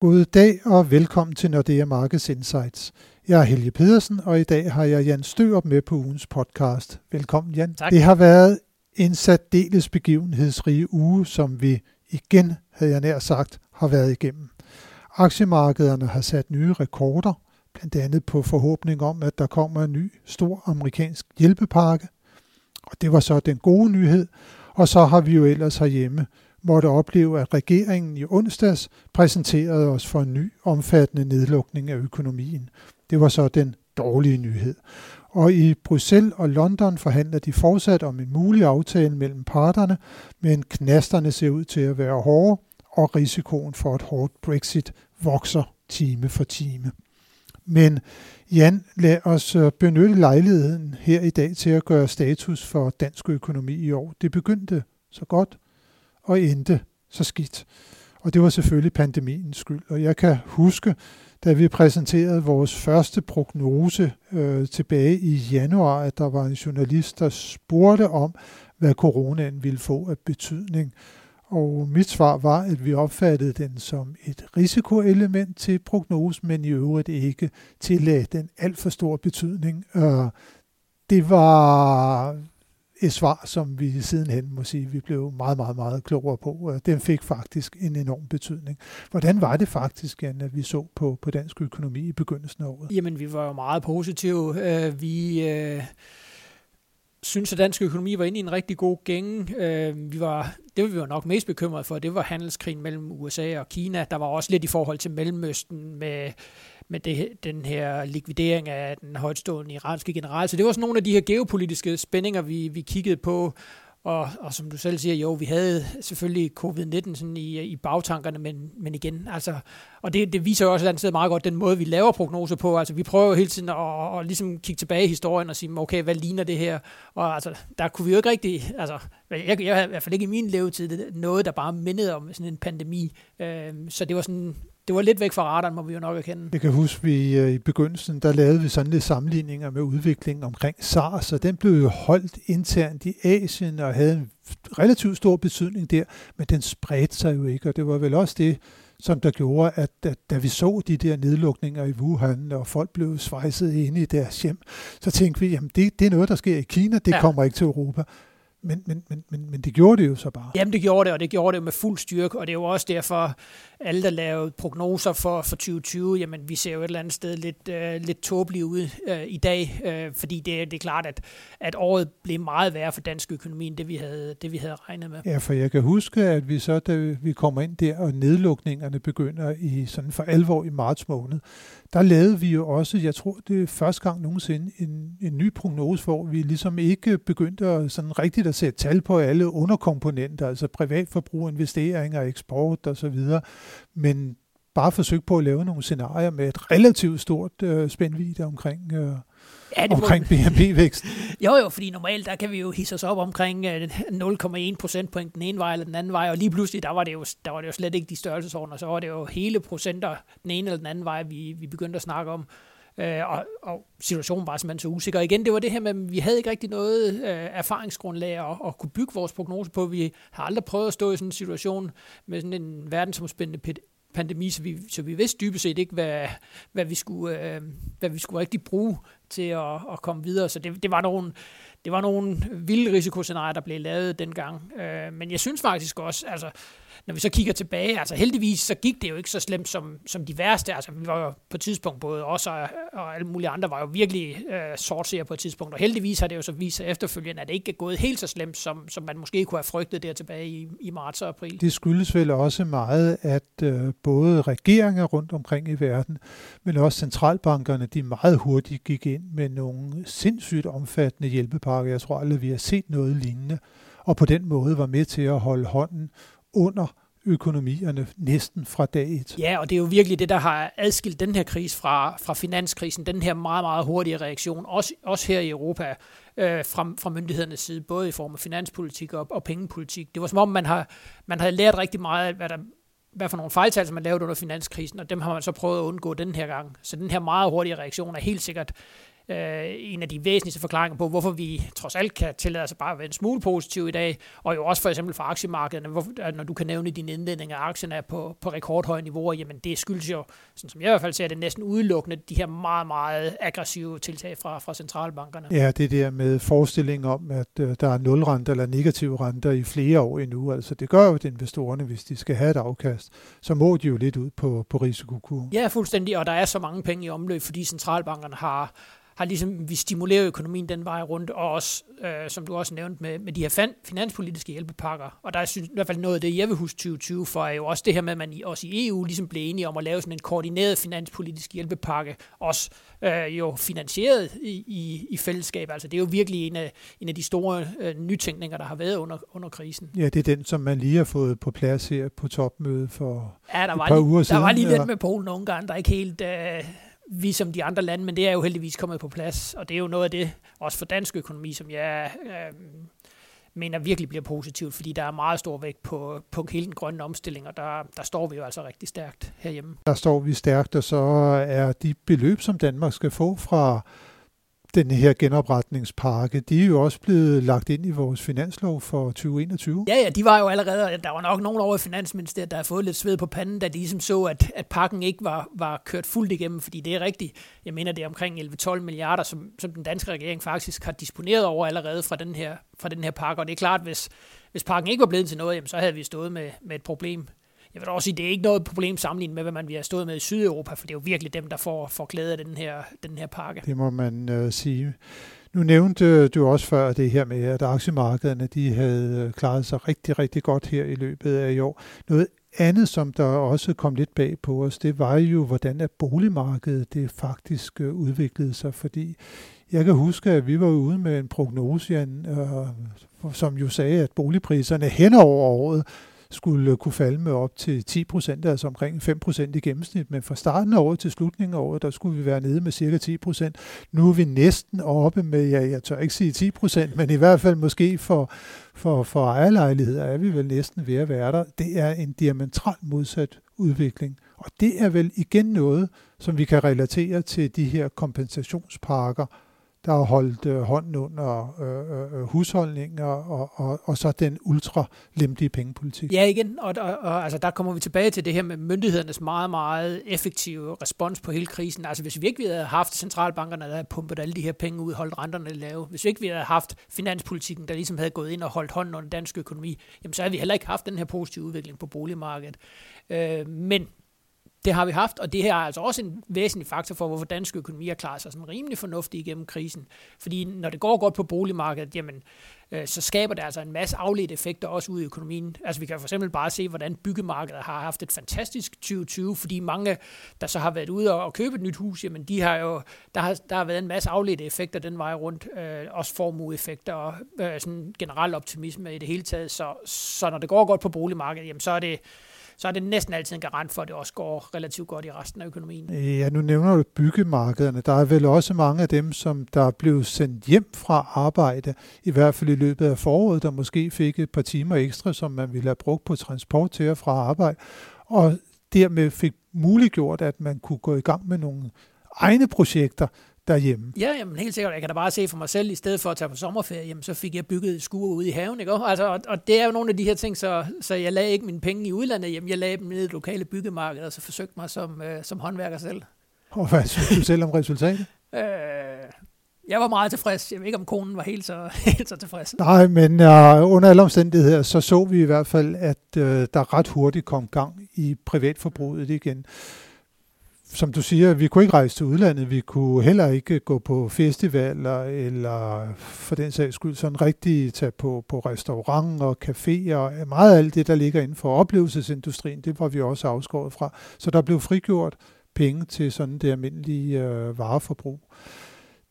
God dag og velkommen til Nordea Markeds Insights. Jeg er Helge Pedersen, og i dag har jeg Jan Størup med på ugens podcast. Velkommen, Jan. Tak. Det har været en særdeles begivenhedsrige uge, som vi igen, havde jeg nær sagt, har været igennem. Aktiemarkederne har sat nye rekorder, blandt andet på forhåbning om, at der kommer en ny stor amerikansk hjælpepakke. Og det var så den gode nyhed, og så har vi jo ellers herhjemme måtte opleve, at regeringen i onsdags præsenterede os for en ny omfattende nedlukning af økonomien. Det var så den dårlige nyhed. Og i Bruxelles og London forhandler de fortsat om en mulig aftale mellem parterne, men knasterne ser ud til at være hårde, og risikoen for et hårdt Brexit vokser time for time. Men Jan, lad os benytte lejligheden her i dag til at gøre status for dansk økonomi i år. Det begyndte så godt og endte så skidt. Og det var selvfølgelig pandemiens skyld. Og jeg kan huske, da vi præsenterede vores første prognose tilbage i januar, at der var en journalist, der spurgte om, hvad coronaen ville få af betydning. Og mit svar var, at vi opfattede den som et risikoelement til prognosen, men i øvrigt ikke tillagde den alt for stor betydning. Det var et svar, som vi sidenhen må sige, vi blev meget klogere på. Den fik faktisk en enorm betydning. Hvordan var det faktisk, Jan, at vi så på dansk økonomi i begyndelsen af året? Jamen, vi var jo meget positive. Vi synes, at dansk økonomi var inde i en rigtig god gænge. Det vi var nok mest bekymret for, det var handelskrigen mellem USA og Kina. Der var også lidt i forhold til Mellemøsten med den her likvidering af den højtstående iranske general. Så det var sådan nogle af de her geopolitiske spændinger, vi kiggede på. Og som du selv siger, jo, vi havde selvfølgelig covid-19 sådan i bagtankerne, men igen, altså, og det viser jo også et andet sted meget godt den måde, vi laver prognoser på. Altså, vi prøver jo hele tiden at ligesom kigge tilbage i historien og sige, okay, hvad ligner det her? Og altså, der kunne vi jo ikke rigtig, altså, jeg havde i hvert fald ikke i min levetid noget, der bare mindede om sådan en pandemi. Så det var sådan, det var lidt væk fra radaren, må vi jo nok erkende. Jeg kan huske, vi i begyndelsen, der lavede vi sådan lidt sammenligninger med udviklingen omkring SARS, og den blev jo holdt internt i Asien og havde en relativt stor betydning der, men den spredte sig jo ikke, og det var vel også det, som der gjorde, at da vi så de der nedlukninger i Wuhan, og folk blev svejset inde i deres hjem, så tænkte vi, jamen det er noget, der sker i Kina, det kommer ikke til Europa. Men det gjorde det jo så bare. Jamen det gjorde det, og det gjorde det med fuld styrke, og det er jo også derfor, alle der lavede prognoser for 2020, jamen vi ser jo et eller andet sted lidt tåbelige ud i dag, fordi det er klart, at året blev meget værre for dansk økonomi, end det vi havde regnet med. Ja, for jeg kan huske, at vi så, da vi kommer ind der, og nedlukningerne begynder i sådan for alvor i marts måned, der lavede vi jo også, jeg tror det er første gang nogensinde, en ny prognose, hvor vi ligesom ikke begyndte at sådan rigtigt at sætte tal på alle underkomponenter, altså privatforbrug, investeringer, eksport osv., men bare forsøg på at lave nogle scenarier med et relativt stort spændvidde omkring, omkring BNP-væksten. Jo, fordi normalt der kan vi jo hisse os op omkring 0,1 procentpoint den ene vej eller den anden vej, og lige pludselig der var det jo slet ikke de størrelsesordener, så var det jo hele procenter den ene eller den anden vej, vi begyndte at snakke om. Og situationen var simpelthen så usikker. Og igen, det var det her med, at vi havde ikke rigtig noget erfaringsgrundlag at kunne bygge vores prognose på. Vi har aldrig prøvet at stå i sådan en situation med sådan en verdensomspændende pandemi, så vi vidste dybest set ikke, hvad vi skulle rigtig bruge til at komme videre. Så det var nogle vilde risikoscenarier, der blev lavet dengang. Men jeg synes faktisk også, altså, når vi så kigger tilbage, altså heldigvis, så gik det jo ikke så slemt som de værste. Altså vi var jo på et tidspunkt, både os og alle mulige andre, var jo virkelig sortseere på et tidspunkt. Og heldigvis har det jo så vist sig efterfølgende, at det ikke er gået helt så slemt, som man måske kunne have frygtet der tilbage i marts og april. Det skyldes vel også meget, at både regeringer rundt omkring i verden, men også centralbankerne, de meget hurtigt gik ind med nogle sindssygt omfattende hjælpepakker. Jeg tror aldrig, vi har set noget lignende. Og på den måde var med til at holde hånden under økonomierne næsten fra dag et. Ja, og det er jo virkelig det, der har adskilt den her krise fra finanskrisen, den her meget hurtige reaktion, også her i Europa, fra myndighedernes side, både i form af finanspolitik og pengepolitik. Det var som om, man havde lært rigtig meget, hvad for nogle fejltagelser man lavede under finanskrisen, og dem har man så prøvet at undgå den her gang. Så den her meget hurtige reaktion er helt sikkert en af de væsentligste forklaringer på, hvorfor vi trods alt kan tillade os bare at være en smule positiv i dag, og jo også for eksempel for aktiemarkederne, når du kan nævne dine indledninger, at aktierne er på rekordhøje niveauer, jamen det skyldes jo, sådan som jeg i hvert fald ser det, næsten udelukkende de her meget, meget aggressive tiltag fra centralbankerne. Ja, det der med forestilling om, at der er nulrenter eller negative renter i flere år endnu, altså det gør jo at investorerne, hvis de skal have et afkast, så må de jo lidt ud på risikokurven. Ja, fuldstændig, og der er så mange penge i omløb, fordi centralbankerne har ligesom, vi stimulerer økonomien den vej rundt, og også, som du også nævnte, med de her finanspolitiske hjælpepakker. Og der er i hvert fald noget af det, jeg vil huske 2020 for, er jo også det her med, at man også i EU ligesom blev enige om at lave sådan en koordineret finanspolitisk hjælpepakke, også jo finansieret i fællesskab. Altså det er jo virkelig en af de store nytænkninger, der har været under krisen. Ja, det er den, som man lige har fået på plads her på topmødet for et par uger siden. Der var lige lidt med Polen og Ungarn, der ikke helt... vi som de andre lande, men det er jo heldigvis kommet på plads, og det er jo noget af det, også for dansk økonomi, som jeg mener virkelig bliver positivt, fordi der er meget stor vægt på hele den grønne omstilling, og der står vi jo altså rigtig stærkt herhjemme. Der står vi stærkt, og så er de beløb, som Danmark skal få fra den her genopretningspakke, de er jo også blevet lagt ind i vores finanslov for 2021. Ja, de var jo allerede, der var nok nogen over i Finansministeriet, der har fået lidt sved på panden, da de ligesom så, at pakken ikke var kørt fuldt igennem, fordi det er rigtigt. Jeg mener, det er omkring 11-12 milliarder, som den danske regering faktisk har disponeret over allerede fra den her pakke, og det er klart, hvis pakken ikke var blevet til noget, jamen, så havde vi stået med et problem. Jeg vil også sige, at det er ikke noget problem sammenlignet med, hvad man har stået med i Sydeuropa, for det er jo virkelig dem, der får glæde af den her pakke. Det må man sige. Nu nævnte du også før det her med, at aktiemarkederne de havde klaret sig rigtig, rigtig godt her i løbet af i år. Noget andet, som der også kom lidt bag på os, det var jo, hvordan at boligmarkedet det faktisk udviklede sig, fordi jeg kan huske, at vi var ude med en prognose, Jan, som jo sagde, at boligpriserne hen over året skulle kunne falde med op til 10%, altså omkring 5% i gennemsnit, men fra starten af året til slutningen af året, der skulle vi være nede med cirka 10%. Nu er vi næsten oppe med, jeg tør ikke sige 10%, men i hvert fald måske for ejerlejligheder er vi vel næsten ved at være der. Det er en diametralt modsat udvikling, og det er vel igen noget, som vi kan relatere til de her kompensationspakker, der har holdt hånden under husholdninger og så den ultralemlige pengepolitik. Ja, igen, og altså, der kommer vi tilbage til det her med myndighedernes meget, meget effektive respons på hele krisen. Altså, hvis vi ikke havde haft centralbankerne, der havde pumpet alle de her penge ud, holdt renterne lave, hvis vi ikke havde haft finanspolitikken, der ligesom havde gået ind og holdt hånden under dansk økonomi, jamen, så havde vi heller ikke haft den her positive udvikling på boligmarkedet. Men det har vi haft, og det her er altså også en væsentlig faktor for, hvorfor dansk økonomi har klaret sig sådan rimelig fornuftigt igennem krisen. Fordi når det går godt på boligmarkedet, jamen, så skaber det altså en masse afledte effekter også ud i økonomien. Altså vi kan for eksempel bare se, hvordan byggemarkedet har haft et fantastisk 2020, fordi mange, der så har været ude og købe et nyt hus, jamen de har jo, der har været en masse afledte effekter den vej rundt, også formueeffekter og sådan generel optimisme i det hele taget. Så når det går godt på boligmarkedet, jamen så er det næsten altid en garant for, at det også går relativt godt i resten af økonomien. Ja, nu nævner du byggemarkederne. Der er vel også mange af dem, som der blev sendt hjem fra arbejde, i hvert fald i løbet af foråret, der måske fik et par timer ekstra, som man ville have brugt på transport til og fra arbejde, og dermed fik muliggjort, at man kunne gå i gang med nogle egne projekter derhjemme. Ja, jamen, helt sikkert. Jeg kan da bare se for mig selv, i stedet for at tage på sommerferie, jamen, så fik jeg bygget et skur ude i haven, ikke? Altså, og det er jo nogle af de her ting, så jeg lagde ikke mine penge i udlandet, jamen, jeg lagde dem ned i det lokale byggemarked, og så forsøgte mig som håndværker selv. Og hvad synes du selv om resultatet? Jeg var meget tilfreds. Jeg ved ikke, om konen var helt så tilfreds. Nej, men under alle omstændigheder, så vi i hvert fald, at der ret hurtigt kom gang i privatforbruget igen. Som du siger, vi kunne ikke rejse til udlandet, vi kunne heller ikke gå på festivaler, eller for den sags skyld sådan rigtig tage på restauranter og caféer. Meget af alt det, der ligger inden for oplevelsesindustrien, det var vi også afskåret fra. Så der blev frigjort penge til sådan det almindelige vareforbrug.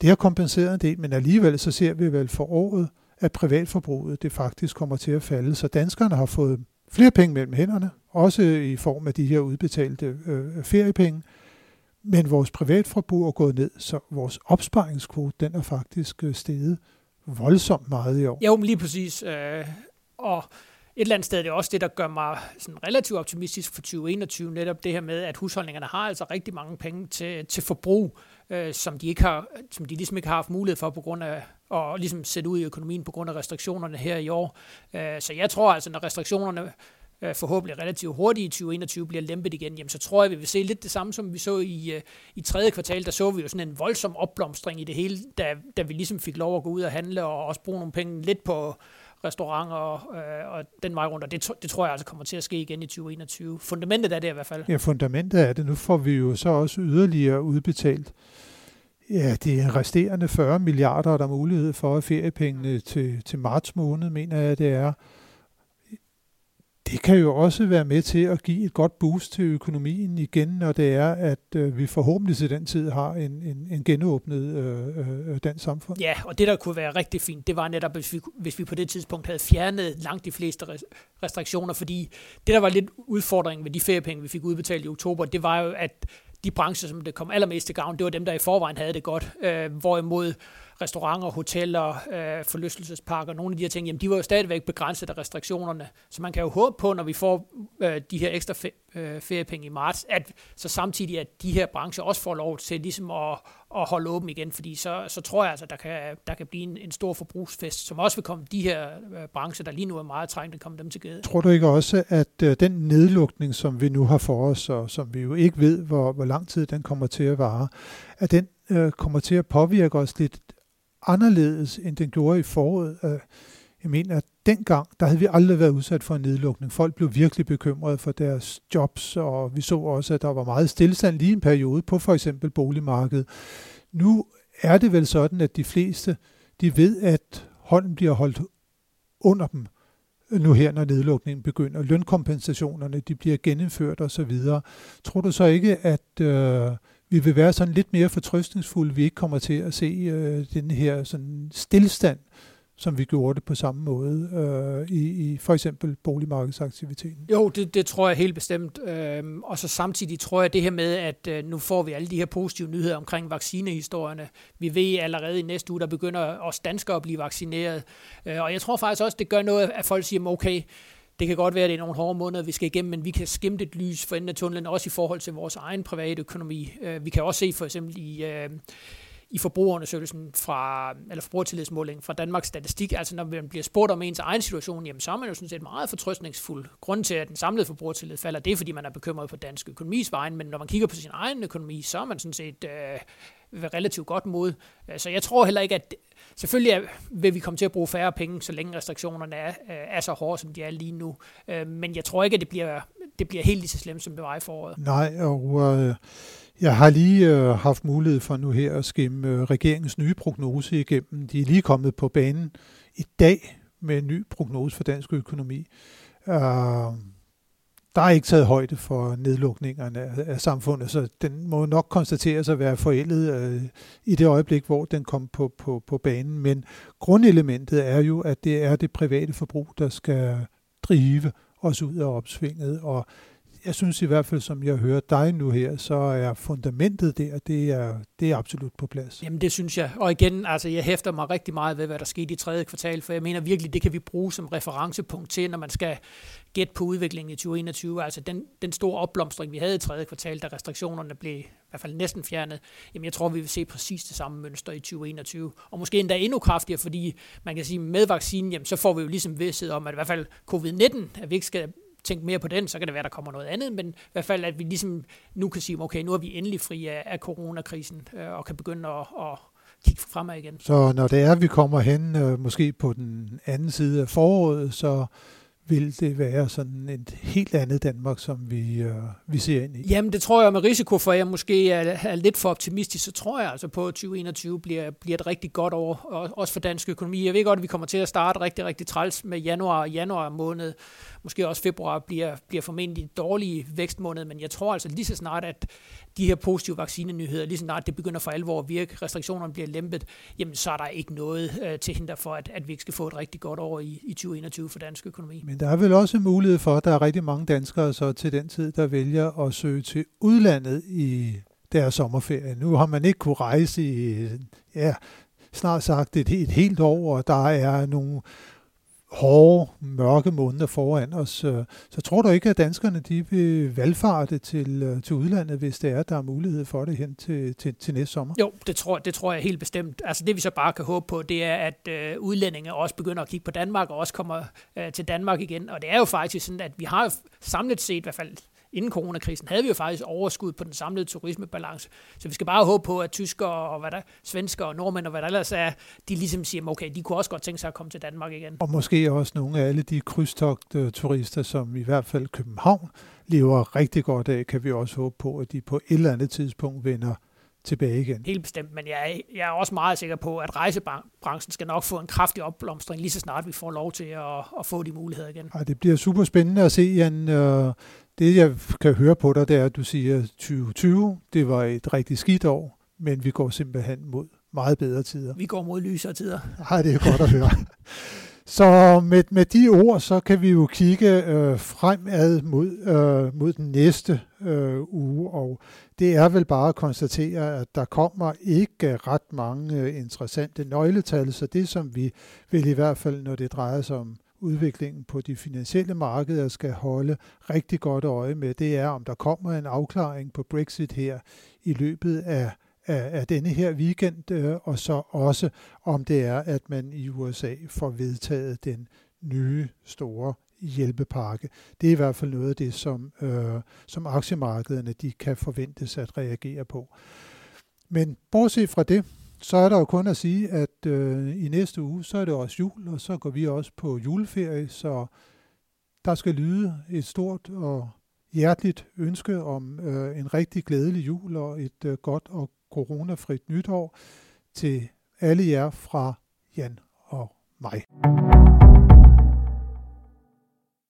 Det har kompenseret en del, men alligevel så ser vi vel for året, at privatforbruget det faktisk kommer til at falde. Så danskerne har fået flere penge mellem hænderne, også i form af de her udbetalte feriepenge. Men vores privatforbrug er gået ned, så vores opsparingskvote, den er faktisk steget voldsomt meget i år. Jo, men lige præcis. Og Et eller andet sted er det også det, der gør mig sådan relativt optimistisk for 2021, netop det her med, at husholdningerne har altså rigtig mange penge til forbrug, som de ligesom ikke har haft mulighed for på grund af at ligesom sætte ud i økonomien på grund af restriktionerne her i år. Så jeg tror altså, når restriktionerne forhåbentlig relativt hurtigt i 2021 bliver lempet igen, jamen så tror jeg, vi vil se lidt det samme, som vi så i tredje kvartal. Der så vi jo sådan en voldsom opblomstring i det hele, da vi ligesom fik lov at gå ud og handle og også bruge nogle penge lidt på restauranter og den vej rundt, og det tror jeg altså kommer til at ske igen i 2021. Fundamentet er det i hvert fald. Ja, fundamentet er det. Nu får vi jo så også yderligere udbetalt. Ja, de resterende 40 milliarder, der er mulighed for feriepengene til marts måned, mener jeg, det er. Det kan jo også være med til at give et godt boost til økonomien igen, når det er, at vi forhåbentlig til den tid har en genåbnet dansk samfund. Ja, og det der kunne være rigtig fint, det var netop, hvis vi på det tidspunkt havde fjernet langt de fleste restriktioner, fordi det der var lidt udfordringen med de feriepenge, vi fik udbetalt i oktober, det var jo, at de brancher, som det kom allermest til gavn, det var dem, der i forvejen havde det godt, hvorimod restauranter, hoteller, forlystelsesparker, nogle af de her ting, jamen de var jo stadigvæk begrænset af restriktionerne. Så man kan jo håbe på, når vi får de her ekstra feriepenge i marts, at så samtidig, at de her brancher også får lov til ligesom at holde åben igen, fordi så tror jeg altså, at der kan blive en stor forbrugsfest, som også vil komme de her brancher, der lige nu er meget trængende, komme dem til gæde. Tror du ikke også, at den nedlukning, som vi nu har for os, og som vi jo ikke ved, hvor lang tid den kommer til at vare, at den kommer til at påvirke os lidt anderledes, end den gjorde i foråret? Jeg mener, at dengang, der havde vi aldrig været udsat for en nedlukning. Folk blev virkelig bekymrede for deres jobs, og vi så også, at der var meget stillestand lige en periode på for eksempel boligmarkedet. Nu er det vel sådan, at de fleste, de ved, at hånden bliver holdt under dem nu her, når nedlukningen begynder. Lønkompensationerne, de bliver genindført osv. Tror du så ikke, at vi vil være sådan lidt mere fortrøstningsfulde, vi ikke kommer til at se den her sådan stillestand, som vi gjorde det på samme måde i for eksempel boligmarkedsaktiviteten? Jo, det tror jeg helt bestemt. Og så samtidig tror jeg det her med, at nu får vi alle de her positive nyheder omkring vaccinehistorierne. Vi ved allerede i næste uge, der begynder også danskere at blive vaccineret. Og jeg tror faktisk også, det gør noget, at folk siger, okay, det kan godt være, at det er nogle hårde måneder, vi skal igennem, men vi kan skimte et lys for enden af tunnelen, også i forhold til vores egen private økonomi. Vi kan også se for eksempel i forbrugerundersøgelsen eller forbrugertillidsmålingen fra Danmarks Statistik, altså når man bliver spurgt om ens egen situation, jamen så er man jo sådan set meget fortrøstningsfuld. Grunden til, at den samlede forbrugertillid falder, det er, fordi man er bekymret på dansk økonomis vejen, men når man kigger på sin egen økonomi, så er man sådan set relativt godt mod. Så jeg tror heller ikke, at selvfølgelig vil vi komme til at bruge færre penge, så længe restriktionerne er så hårde, som de er lige nu. Men jeg tror ikke, at det bliver helt lige så slemt, som det var i foråret. Nej, og jeg har lige haft mulighed for nu her at skimme regeringens nye prognose igennem. De er lige kommet på banen i dag med en ny prognose for dansk økonomi. Der er ikke taget højde for nedlukningerne af samfundet, så den må nok konstateres at være forældet i det øjeblik, hvor den kom på banen. Men grundelementet er jo, at det er det private forbrug, der skal drive os ud af opsvinget. Og jeg synes i hvert fald, som jeg hører dig nu her, så er fundamentet der, det er absolut på plads. Jamen det synes jeg. Og igen, altså jeg hæfter mig rigtig meget ved, hvad der skete i tredje kvartal, for jeg mener virkelig, det kan vi bruge som referencepunkt til, når man skal gætte på udviklingen i 2021. Altså den store opblomstring, vi havde i tredje kvartal, da restriktionerne blev i hvert fald næsten fjernet, jamen jeg tror, vi vil se præcis det samme mønster i 2021. Og måske endda endnu kraftigere, fordi man kan sige, med vaccinen, jamen så får vi jo ligesom vidsthed om, at i hvert fald covid-19, at vi ikke skal tænk mere på den, så kan det være, der kommer noget andet, men i hvert fald, at vi ligesom nu kan sige, okay, nu er vi endelig fri af coronakrisen, og kan begynde at kigge fremad igen. Så når det er, vi kommer hen, måske på den anden side af foråret, så vil det være sådan et helt andet Danmark, som vi ser ind i? Jamen, det tror jeg med risiko for, at jeg måske er lidt for optimistisk, så tror jeg altså på, at 2021 bliver et rigtig godt år, også for dansk økonomi. Jeg ved godt, at vi kommer til at starte rigtig, rigtig træls med januar måned. Måske også februar bliver formentlig dårlige vækstmåned, men jeg tror altså lige så snart, at de her positive vaccinenyheder, lige så snart det begynder for alvor at virke, restriktionerne bliver lempet, jamen så er der ikke noget til hinder for, at vi ikke skal få et rigtig godt år i 2021 for dansk økonomi. Men der er vel også mulighed for, at der er rigtig mange danskere så til den tid, der vælger at søge til udlandet i deres sommerferie. Nu har man ikke kunne rejse i snart sagt et helt år, og der er nogle hårde, mørke måneder foran os. Så tror du ikke, at danskerne de vil valgfarte til udlandet, hvis der er mulighed for det hen til næste sommer? Jo, det tror jeg helt bestemt. Altså det vi så bare kan håbe på, det er, at udlændinge også begynder at kigge på Danmark og også kommer til Danmark igen. Og det er jo faktisk sådan, at vi har jo samlet set i hvert fald inden coronakrisen, havde vi jo faktisk overskud på den samlede turismebalance. Så vi skal bare håbe på, at tyskere og svensker og nordmænd og hvad der ellers er, de ligesom siger, okay, de kunne også godt tænke sig at komme til Danmark igen. Og måske også nogle af alle de krydstogtturister, som i hvert fald København lever rigtig godt af, kan vi også håbe på, at de på et eller andet tidspunkt vender tilbage igen. Helt bestemt, men jeg er også meget sikker på, at rejsebranchen skal nok få en kraftig opblomstring, lige så snart vi får lov til at få de muligheder igen. Ej, det bliver super spændende at se, Jan. Det jeg kan høre på dig, det er, at du siger, at 2020 det var et rigtig skidt år, men vi går simpelthen mod meget bedre tider. Vi går mod lysere tider. Ej, det er godt at høre. Så med de ord, så kan vi jo kigge fremad mod den næste uge, og det er vel bare at konstatere, at der kommer ikke ret mange interessante nøgletal, så det som vi vil i hvert fald, når det drejer sig om udviklingen på de finansielle markeder, skal holde rigtig godt øje med, det er, om der kommer en afklaring på Brexit her i løbet af denne her weekend, og så også om det er, at man i USA får vedtaget den nye store hjælpepakke. Det er i hvert fald noget af det, som aktiemarkederne de kan forventes at reagere på. Men bortset fra det, så er der jo kun at sige, at i næste uge, så er det også jul, og så går vi også på juleferie, så der skal lyde et stort og hjerteligt ønske om en rigtig glædelig jul og et godt og coronafrit nytår til alle jer fra Jan og mig.